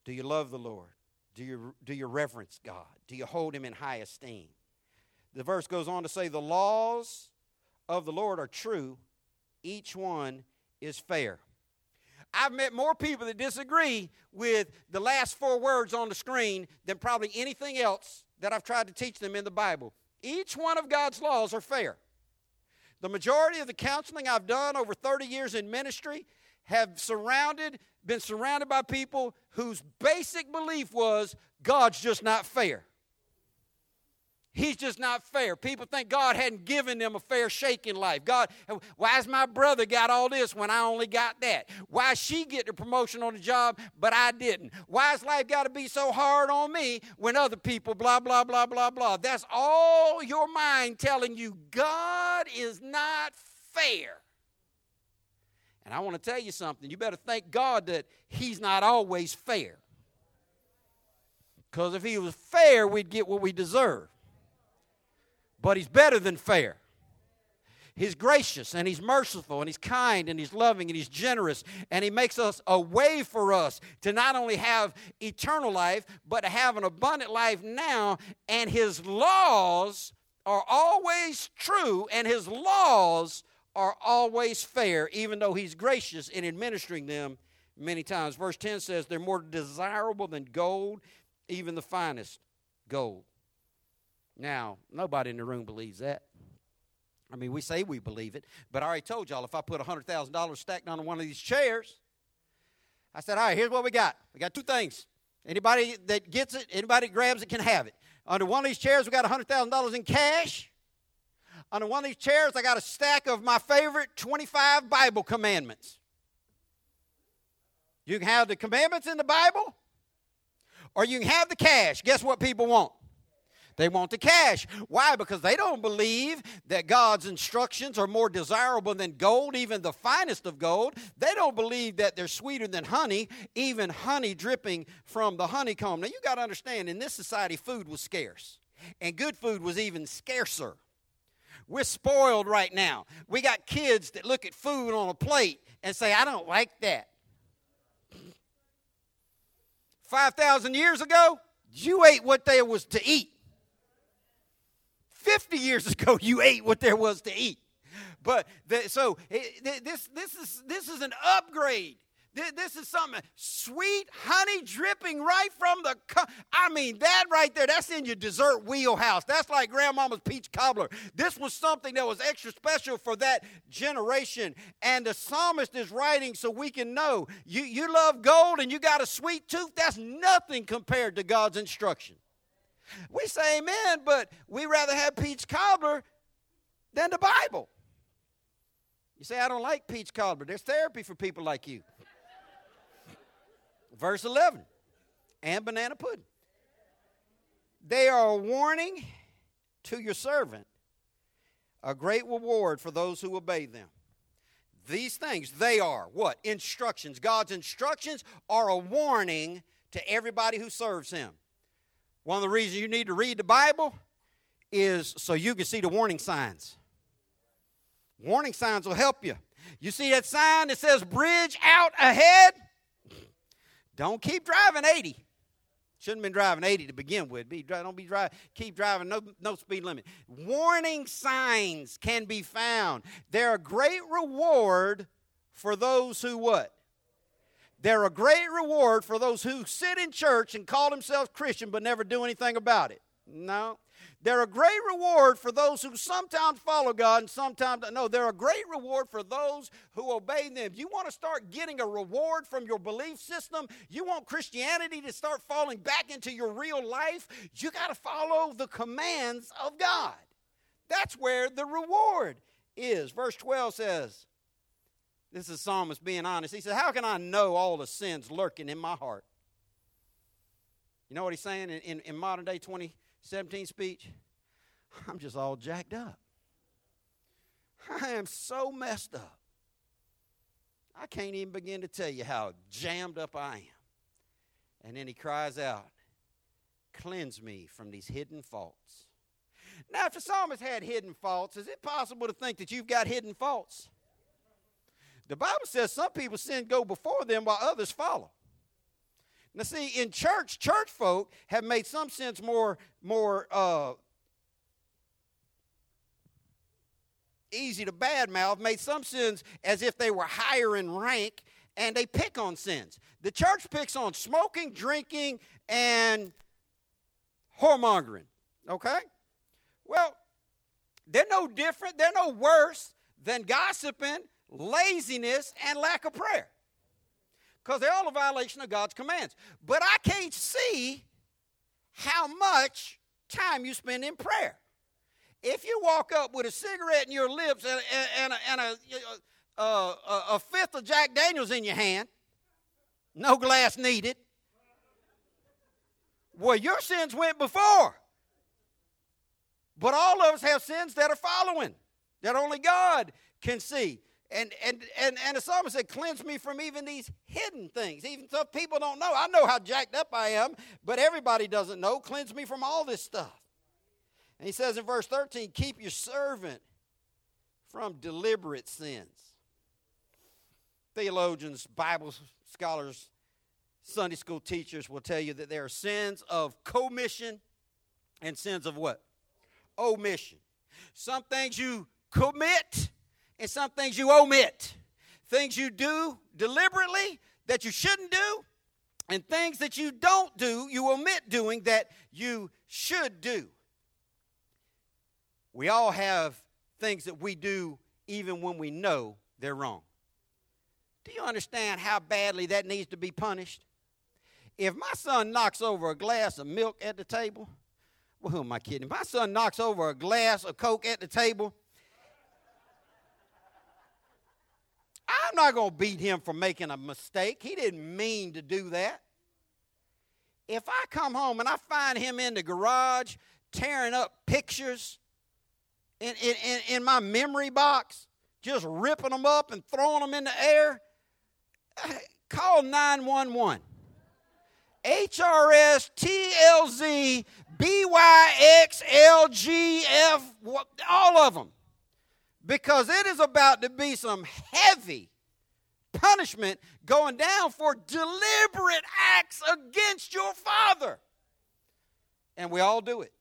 Do you love the Lord? Do you reverence God? Do you hold him in high esteem? The verse goes on to say, the laws of the Lord are true, each one is fair. I've met more people that disagree with the last four words on the screen than probably anything else that I've tried to teach them in the Bible. Each one of God's laws are fair. The majority of the counseling I've done over 30 years in ministry have been surrounded by people whose basic belief was God's just not fair. He's just not fair. People think God hadn't given them a fair shake in life. God, why's my brother got all this when I only got that? Why she get the promotion on the job, but I didn't? Why's life got to be so hard on me when other people, blah, blah, blah, blah, blah. That's all your mind telling you God is not fair. And I want to tell you something. You better thank God that he's not always fair. Because if he was fair, we'd get what we deserve. But he's better than fair. He's gracious, and he's merciful, and he's kind, and he's loving, and he's generous, and he makes us a way for us to not only have eternal life, but to have an abundant life now. And his laws are always true, and his laws are always fair, even though he's gracious in administering them many times. Verse 10 says, they're more desirable than gold, even the finest gold. Now, nobody in the room believes that. I mean, we say we believe it, but I already told y'all if I put $100,000 stacked on one of these chairs, I said, all right, here's what we got. We got two things. Anybody that gets it, anybody that grabs it can have it. Under one of these chairs, we got $100,000 in cash. Under one of these chairs, I got a stack of my favorite 25 Bible commandments. You can have the commandments in the Bible, or you can have the cash. Guess what people want? They want the cash. Why? Because they don't believe that God's instructions are more desirable than gold, even the finest of gold. They don't believe that they're sweeter than honey, even honey dripping from the honeycomb. Now, you got to understand, in this society, food was scarce, and good food was even scarcer. We're spoiled right now. We got kids that look at food on a plate and say, I don't like that. 5,000 years ago, you ate what there was to eat. 50 years ago, you ate what there was to eat. But this is an upgrade. This is something sweet, honey dripping right from the. I mean, that right there, that's in your dessert wheelhouse. That's like Grandmama's peach cobbler. This was something that was extra special for that generation. And the psalmist is writing so we can know you love gold and you got a sweet tooth. That's nothing compared to God's instruction. We say amen, but we rather have peach cobbler than the Bible. You say, I don't like peach cobbler. There's therapy for people like you. Verse 11, and banana pudding. They are a warning to your servant, a great reward for those who obey them. These things, they are what? Instructions. God's instructions are a warning to everybody who serves him. One of the reasons you need to read the Bible is so you can see the warning signs. Warning signs will help you. You see that sign that says bridge out ahead? Don't keep driving 80. Shouldn't have been driving 80 to begin with. Keep driving, no speed limit. Warning signs can be found. They're a great reward for those who what? They're a great reward for those who sit in church and call themselves Christian but never do anything about it. No. They're a great reward for those who sometimes follow God and sometimes don't. No, they're a great reward for those who obey them. You want to start getting a reward from your belief system? You want Christianity to start falling back into your real life? You got to follow the commands of God. That's where the reward is. Verse 12 says, this is Psalmist being honest. He says, how can I know all the sins lurking in my heart? You know what he's saying in modern day 2017 speech? I'm just all jacked up. I am so messed up. I can't even begin to tell you how jammed up I am. And then he cries out, cleanse me from these hidden faults. Now, if the psalmist had hidden faults, is it possible to think that you've got hidden faults? The Bible says some people's sin go before them while others follow. Now, see, in church, church folk have made some sins more easy to badmouth, made some sins as if they were higher in rank, and they pick on sins. The church picks on smoking, drinking, and whoremongering, okay? Well, they're no different, they're no worse than gossiping, laziness, and lack of prayer. Because they're all a violation of God's commands. But I can't see how much time you spend in prayer. If you walk up with a cigarette in your lips and a fifth of Jack Daniels in your hand, no glass needed, well, your sins went before. But all of us have sins that are following, that only God can see. And the psalmist said, cleanse me from even these hidden things. Even though people don't know. I know how jacked up I am, but everybody doesn't know. Cleanse me from all this stuff. And he says in verse 13, keep your servant from deliberate sins. Theologians, Bible scholars, Sunday school teachers will tell you that there are sins of commission and sins of what? Omission. Some things you commit and some things you omit, things you do deliberately that you shouldn't do, and things that you don't do, you omit doing that you should do. We all have things that we do even when we know they're wrong. Do you understand how badly that needs to be punished? If my son knocks over a glass of milk at the table, well, who am I kidding? If my son knocks over a glass of Coke at the table, I'm not going to beat him for making a mistake. He didn't mean to do that. If I come home and I find him in the garage tearing up pictures in my memory box, just ripping them up and throwing them in the air, call 911. HRS, TLZ, BYX, LGF, all of them. Because it is about to be some heavy punishment going down for deliberate acts against your Father. And we all do it.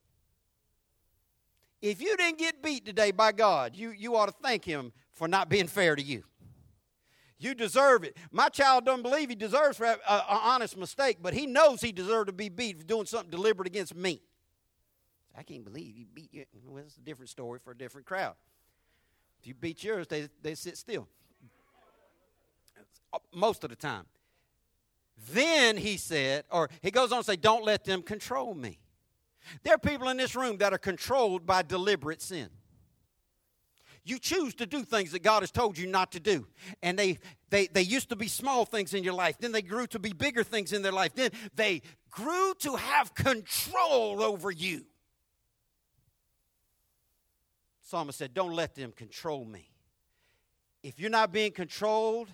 If you didn't get beat today by God, you ought to thank Him for not being fair to you. You deserve it. My child doesn't believe he deserves an honest mistake, but he knows he deserved to be beat for doing something deliberate against me. I can't believe he beat you. Well, it's a different story for a different crowd. If you beat yours, they sit still. Most of the time. Then he said, or he goes on to say, don't let them control me. There are people in this room that are controlled by deliberate sin. You choose to do things that God has told you not to do. And they used to be small things in your life. Then they grew to be bigger things in their life. Then they grew to have control over you. Psalmist said, don't let them control me. If you're not being controlled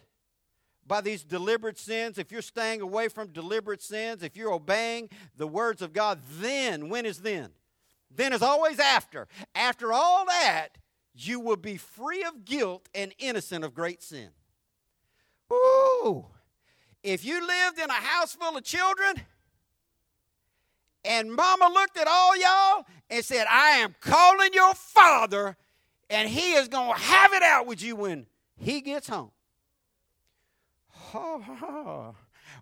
by these deliberate sins, if you're staying away from deliberate sins, if you're obeying the words of God, then, when is then? Then is always after. After all that, you will be free of guilt and innocent of great sin. Ooh! If you lived in a house full of children, and mama looked at all y'all and said, I am calling your father, and he is going to have it out with you when he gets home.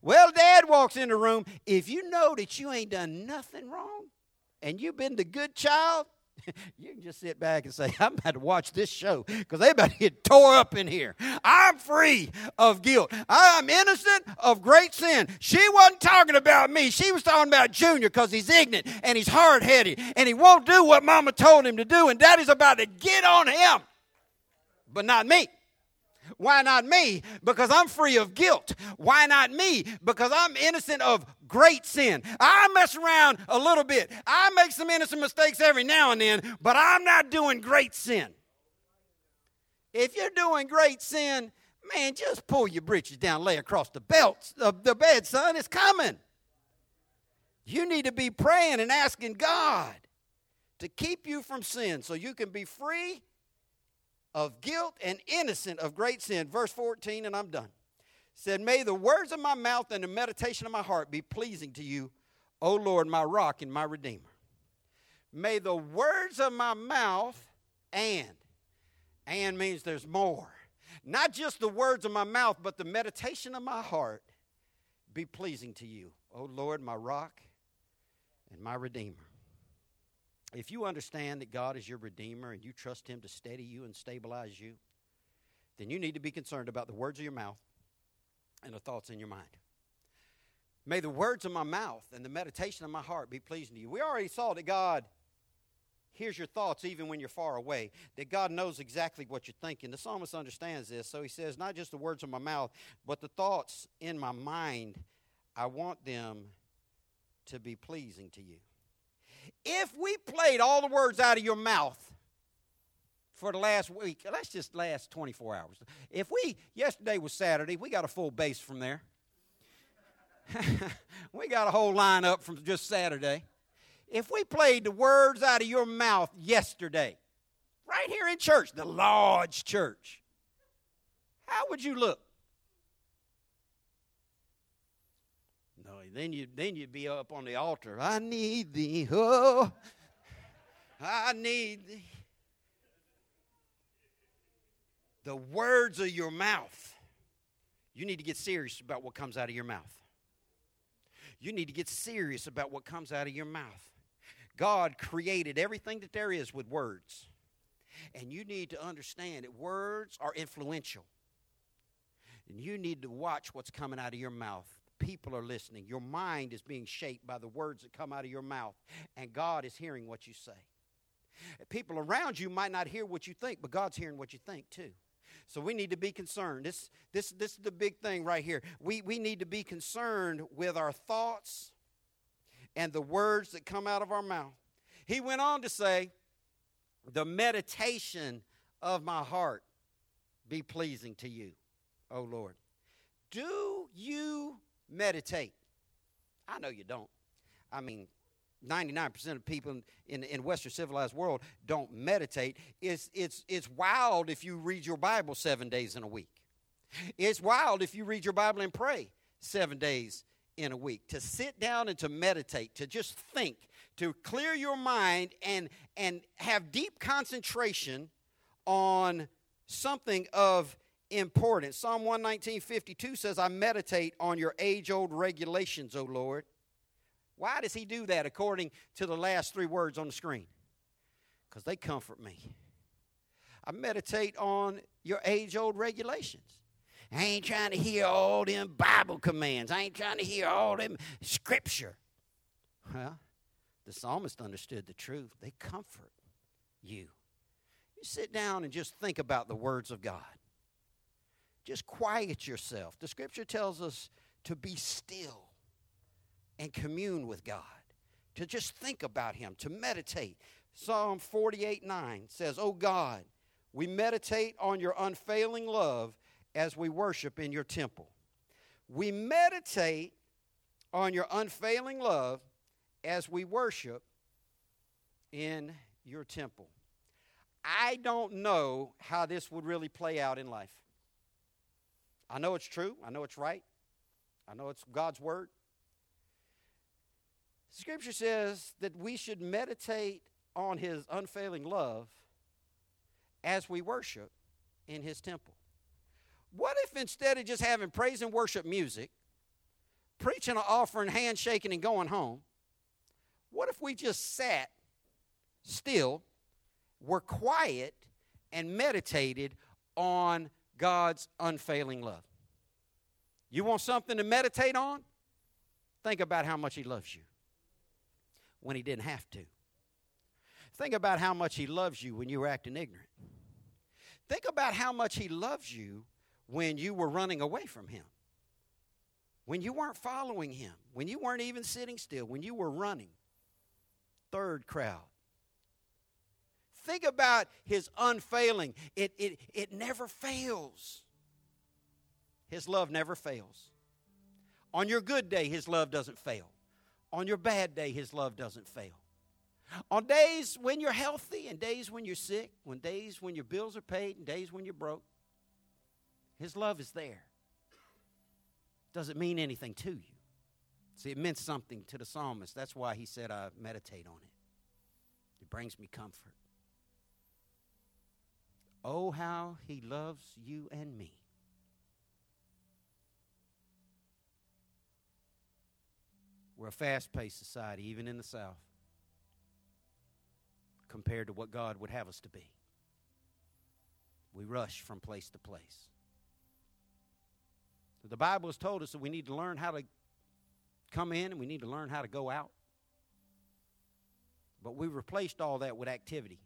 Well, dad walks in the room. If you know that you ain't done nothing wrong, and you've been the good child, you can just sit back and say, I'm about to watch this show because they about to get tore up in here. I'm free of guilt. I'm innocent of great sin. She wasn't talking about me. She was talking about Junior because he's ignorant and he's hard-headed and he won't do what Mama told him to do, and Daddy's about to get on him, but not me. Why not me? Because I'm free of guilt. Why not me? Because I'm innocent of great sin. I mess around a little bit. I make some innocent mistakes every now and then, but I'm not doing great sin. If you're doing great sin, man, just pull your britches down, lay across the belt of the bed, son. It's coming. You need to be praying and asking God to keep you from sin so you can be free of guilt and innocent of great sin. Verse 14, and I'm done. Said, may the words of my mouth and the meditation of my heart be pleasing to you, O Lord, my rock and my redeemer. May the words of my mouth and means there's more. Not just the words of my mouth, but the meditation of my heart be pleasing to you, O Lord, my rock and my redeemer. If you understand that God is your Redeemer and you trust Him to steady you and stabilize you, then you need to be concerned about the words of your mouth and the thoughts in your mind. May the words of my mouth and the meditation of my heart be pleasing to you. We already saw that God hears your thoughts even when you're far away, that God knows exactly what you're thinking. The psalmist understands this, so he says, not just the words of my mouth, but the thoughts in my mind, I want them to be pleasing to you. If we played all the words out of your mouth for the last week, that's just last 24 hours. Yesterday was Saturday, we got a full base from there. We got a whole lineup from just Saturday. If we played the words out of your mouth yesterday, right here in church, the large church, how would you look? Then you'd be up on the altar. I need thee, oh, I need thee. The words of your mouth. You need to get serious about what comes out of your mouth. You need to get serious about what comes out of your mouth. God created everything that there is with words. And you need to understand that words are influential. And you need to watch what's coming out of your mouth. People are listening. Your mind is being shaped by the words that come out of your mouth, and God is hearing what you say. People around you might not hear what you think, but God's hearing what you think too. So we need to be concerned. This is the big thing right here. We need to be concerned with our thoughts and the words that come out of our mouth. He went on to say, the meditation of my heart be pleasing to you, O Lord. Do you meditate? I know you don't. I mean, 99% of people in Western civilized world don't meditate. It's wild if you read your Bible 7 days in a week. It's wild if you read your Bible and pray 7 days in a week. To sit down and to meditate, to just think, to clear your mind and have deep concentration on something of important. Psalm 119, 52 says, I meditate on your age-old regulations, O Lord. Why does he do that according to the last three words on the screen? Because they comfort me. I meditate on your age-old regulations. I ain't trying to hear all them Bible commands. I ain't trying to hear all them scripture. Well, the psalmist understood the truth. They comfort you. You sit down and just think about the words of God. Just quiet yourself. The scripture tells us to be still and commune with God, to just think about him, to meditate. Psalm 48, 9 says, O God, we meditate on your unfailing love as we worship in your temple. We meditate on your unfailing love as we worship in your temple. I don't know how this would really play out in life. I know it's true. I know it's right. I know it's God's word. Scripture says that we should meditate on his unfailing love as we worship in his temple. What if instead of just having praise and worship music, preaching an offering, handshaking, and going home, What if we just sat still, were quiet, and meditated on God's unfailing love? You want something to meditate on? Think about how much He loves you when He didn't have to. Think about how much He loves you when you were acting ignorant. Think about how much He loves you when you were running away from Him, when you weren't following Him, when you weren't even sitting still, when you were running. Third crowd. Think about His unfailing. It never fails. His love never fails. On your good day, His love doesn't fail. On your bad day, His love doesn't fail. On days when you're healthy and days when you're sick, on days when your bills are paid and days when you're broke, His love is there. Doesn't mean anything to you. See, it meant something to the psalmist. That's why he said, I meditate on it. It brings me comfort. Oh, how He loves you and me. We're a fast-paced society, even in the South, compared to what God would have us to be. We rush from place to place. The Bible has told us that we need to learn how to come in and we need to learn how to go out. But we've replaced all that with activity.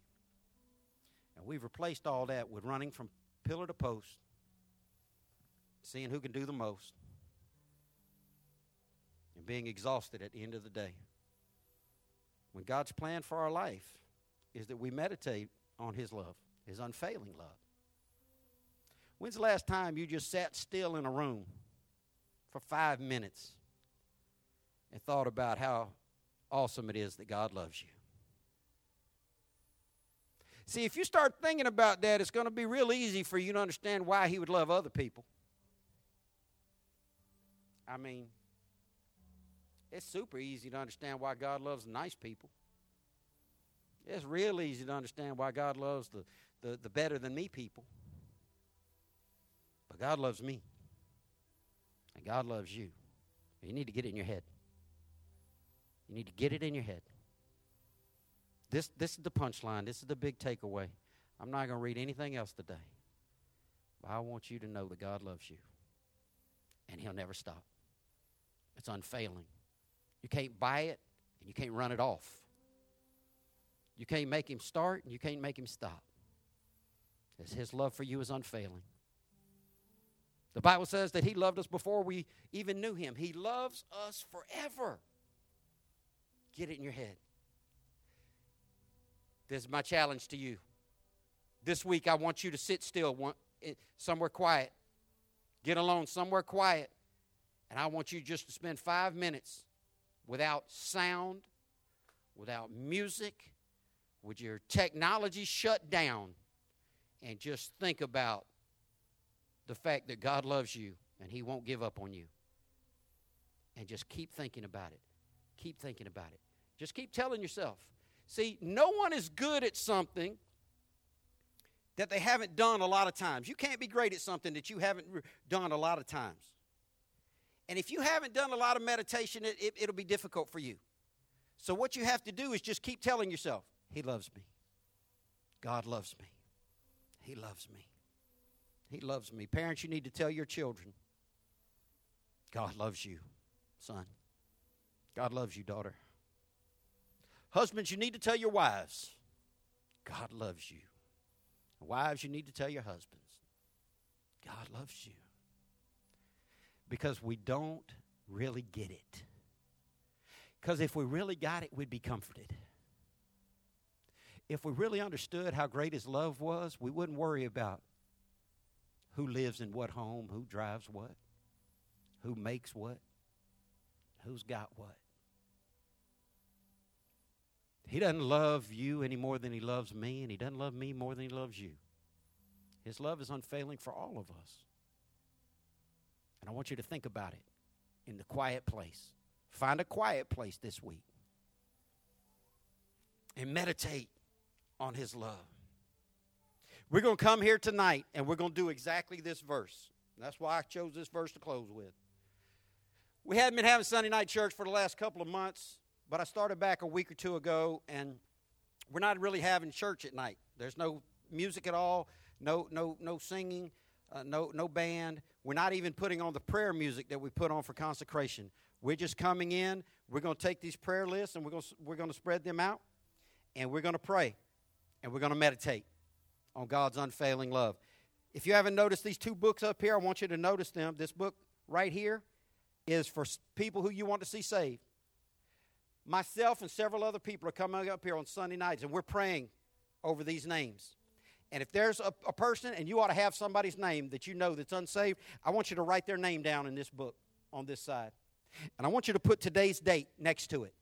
And we've replaced all that with running from pillar to post, seeing who can do the most, and being exhausted at the end of the day. When God's plan for our life is that we meditate on His love, His unfailing love. When's the last time you just sat still in a room for 5 minutes and thought about how awesome it is that God loves you? See, if you start thinking about that, it's going to be real easy for you to understand why He would love other people. I mean, it's super easy to understand why God loves nice people. It's real easy to understand why God loves the better than me people. But God loves me, and God loves you. You need to get it in your head. You need to get it in your head. This is the punchline. This is the big takeaway. I'm not going to read anything else today. But I want you to know that God loves you, and He'll never stop. It's unfailing. You can't buy it, and you can't run it off. You can't make Him start, and you can't make Him stop. His love for you is unfailing. The Bible says that He loved us before we even knew Him. He loves us forever. Get it in your head. This is my challenge to you. This week, I want you to sit still somewhere quiet. Get alone somewhere quiet. And I want you just to spend 5 minutes without sound, without music, with your technology shut down, and just think about the fact that God loves you and He won't give up on you. And just keep thinking about it. Keep thinking about it. Just keep telling yourself. See, no one is good at something that they haven't done a lot of times. You can't be great at something that you haven't done a lot of times. And if you haven't done a lot of meditation, it'll be difficult for you. So what you have to do is just keep telling yourself, He loves me. God loves me. He loves me. He loves me. Parents, you need to tell your children, God loves you, son. God loves you, daughter. Husbands, you need to tell your wives, God loves you. Wives, you need to tell your husbands, God loves you. Because we don't really get it. Because if we really got it, we'd be comforted. If we really understood how great His love was, we wouldn't worry about who lives in what home, who drives what, who makes what, who's got what. He doesn't love you any more than He loves me, and He doesn't love me more than He loves you. His love is unfailing for all of us. And I want you to think about it in the quiet place. Find a quiet place this week and meditate on His love. We're going to come here tonight, and we're going to do exactly this verse. That's why I chose this verse to close with. We hadn't been having Sunday night church for the last couple of months. But I started back a week or two ago, and we're not really having church at night. There's no music at all, no singing, no band. We're not even putting on the prayer music that we put on for consecration. We're just coming in. We're going to take these prayer lists, and we're going to spread them out, and we're going to pray, and we're going to meditate on God's unfailing love. If you haven't noticed these two books up here, I want you to notice them. This book right here is for people who you want to see saved. Myself and several other people are coming up here on Sunday nights, and we're praying over these names. And if there's a person, and you ought to have somebody's name that you know that's unsaved, I want you to write their name down in this book on this side. And I want you to put today's date next to it.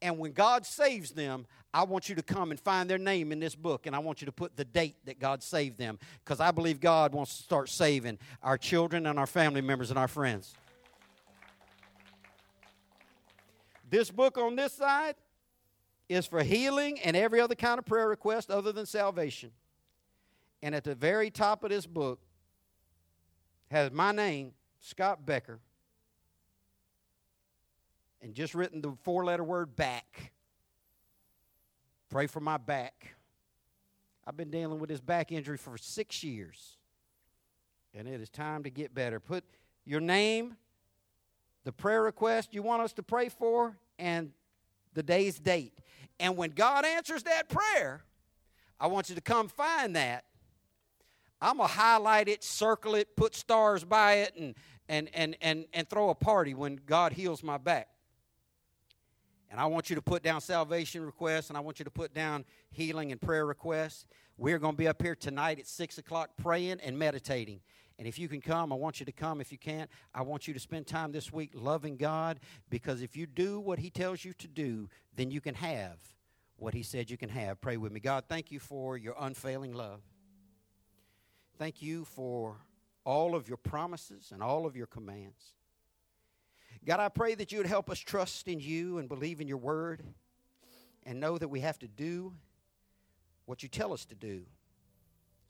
And when God saves them, I want you to come and find their name in this book, and I want you to put the date that God saved them, because I believe God wants to start saving our children and our family members and our friends. This book on this side is for healing and every other kind of prayer request other than salvation. And at the very top of this book has my name, Scott Becker, and just written the four-letter word back. Pray for my back. I've been dealing with this back injury for 6 years, and it is time to get better. Put your name, the prayer request you want us to pray for, and the day's date. And when God answers that prayer, I want you to come find that. I'm going to highlight it, circle it, put stars by it, and throw a party when God heals my back. And I want you to put down salvation requests, and I want you to put down healing and prayer requests. We're going to be up here tonight at 6 o'clock praying and meditating. And if you can come, I want you to come. If you can't, I want you to spend time this week loving God, because if you do what he tells you to do, then you can have what he said you can have. Pray with me. God, thank you for your unfailing love. Thank you for all of your promises and all of your commands. God, I pray that you would help us trust in you and believe in your word and know that we have to do what you tell us to do,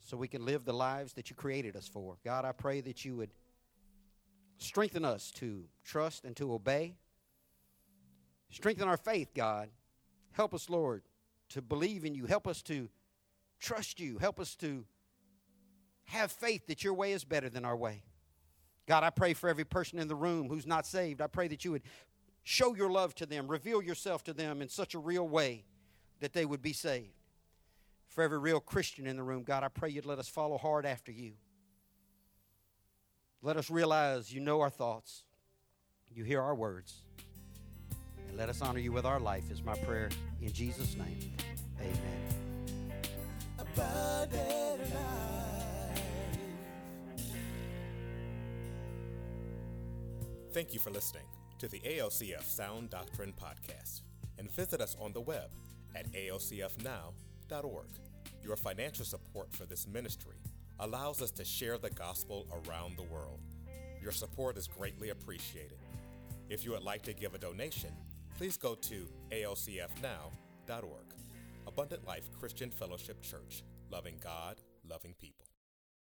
so we can live the lives that you created us for. God, I pray that you would strengthen us to trust and to obey. Strengthen our faith, God. Help us, Lord, to believe in you. Help us to trust you. Help us to have faith that your way is better than our way. God, I pray for every person in the room who's not saved. I pray that you would show your love to them, reveal yourself to them in such a real way that they would be saved. For every real Christian in the room, God, I pray you'd let us follow hard after you. Let us realize you know our thoughts, you hear our words, and let us honor you with our life is my prayer. In Jesus' name, amen. Abundant life. Thank you for listening to the ALCF Sound Doctrine Podcast, and visit us on the web at alcfnow.org. Your financial support for this ministry allows us to share the gospel around the world. Your support is greatly appreciated. If you would like to give a donation, please go to alcfnow.org. Abundant Life Christian Fellowship Church, loving God, loving people.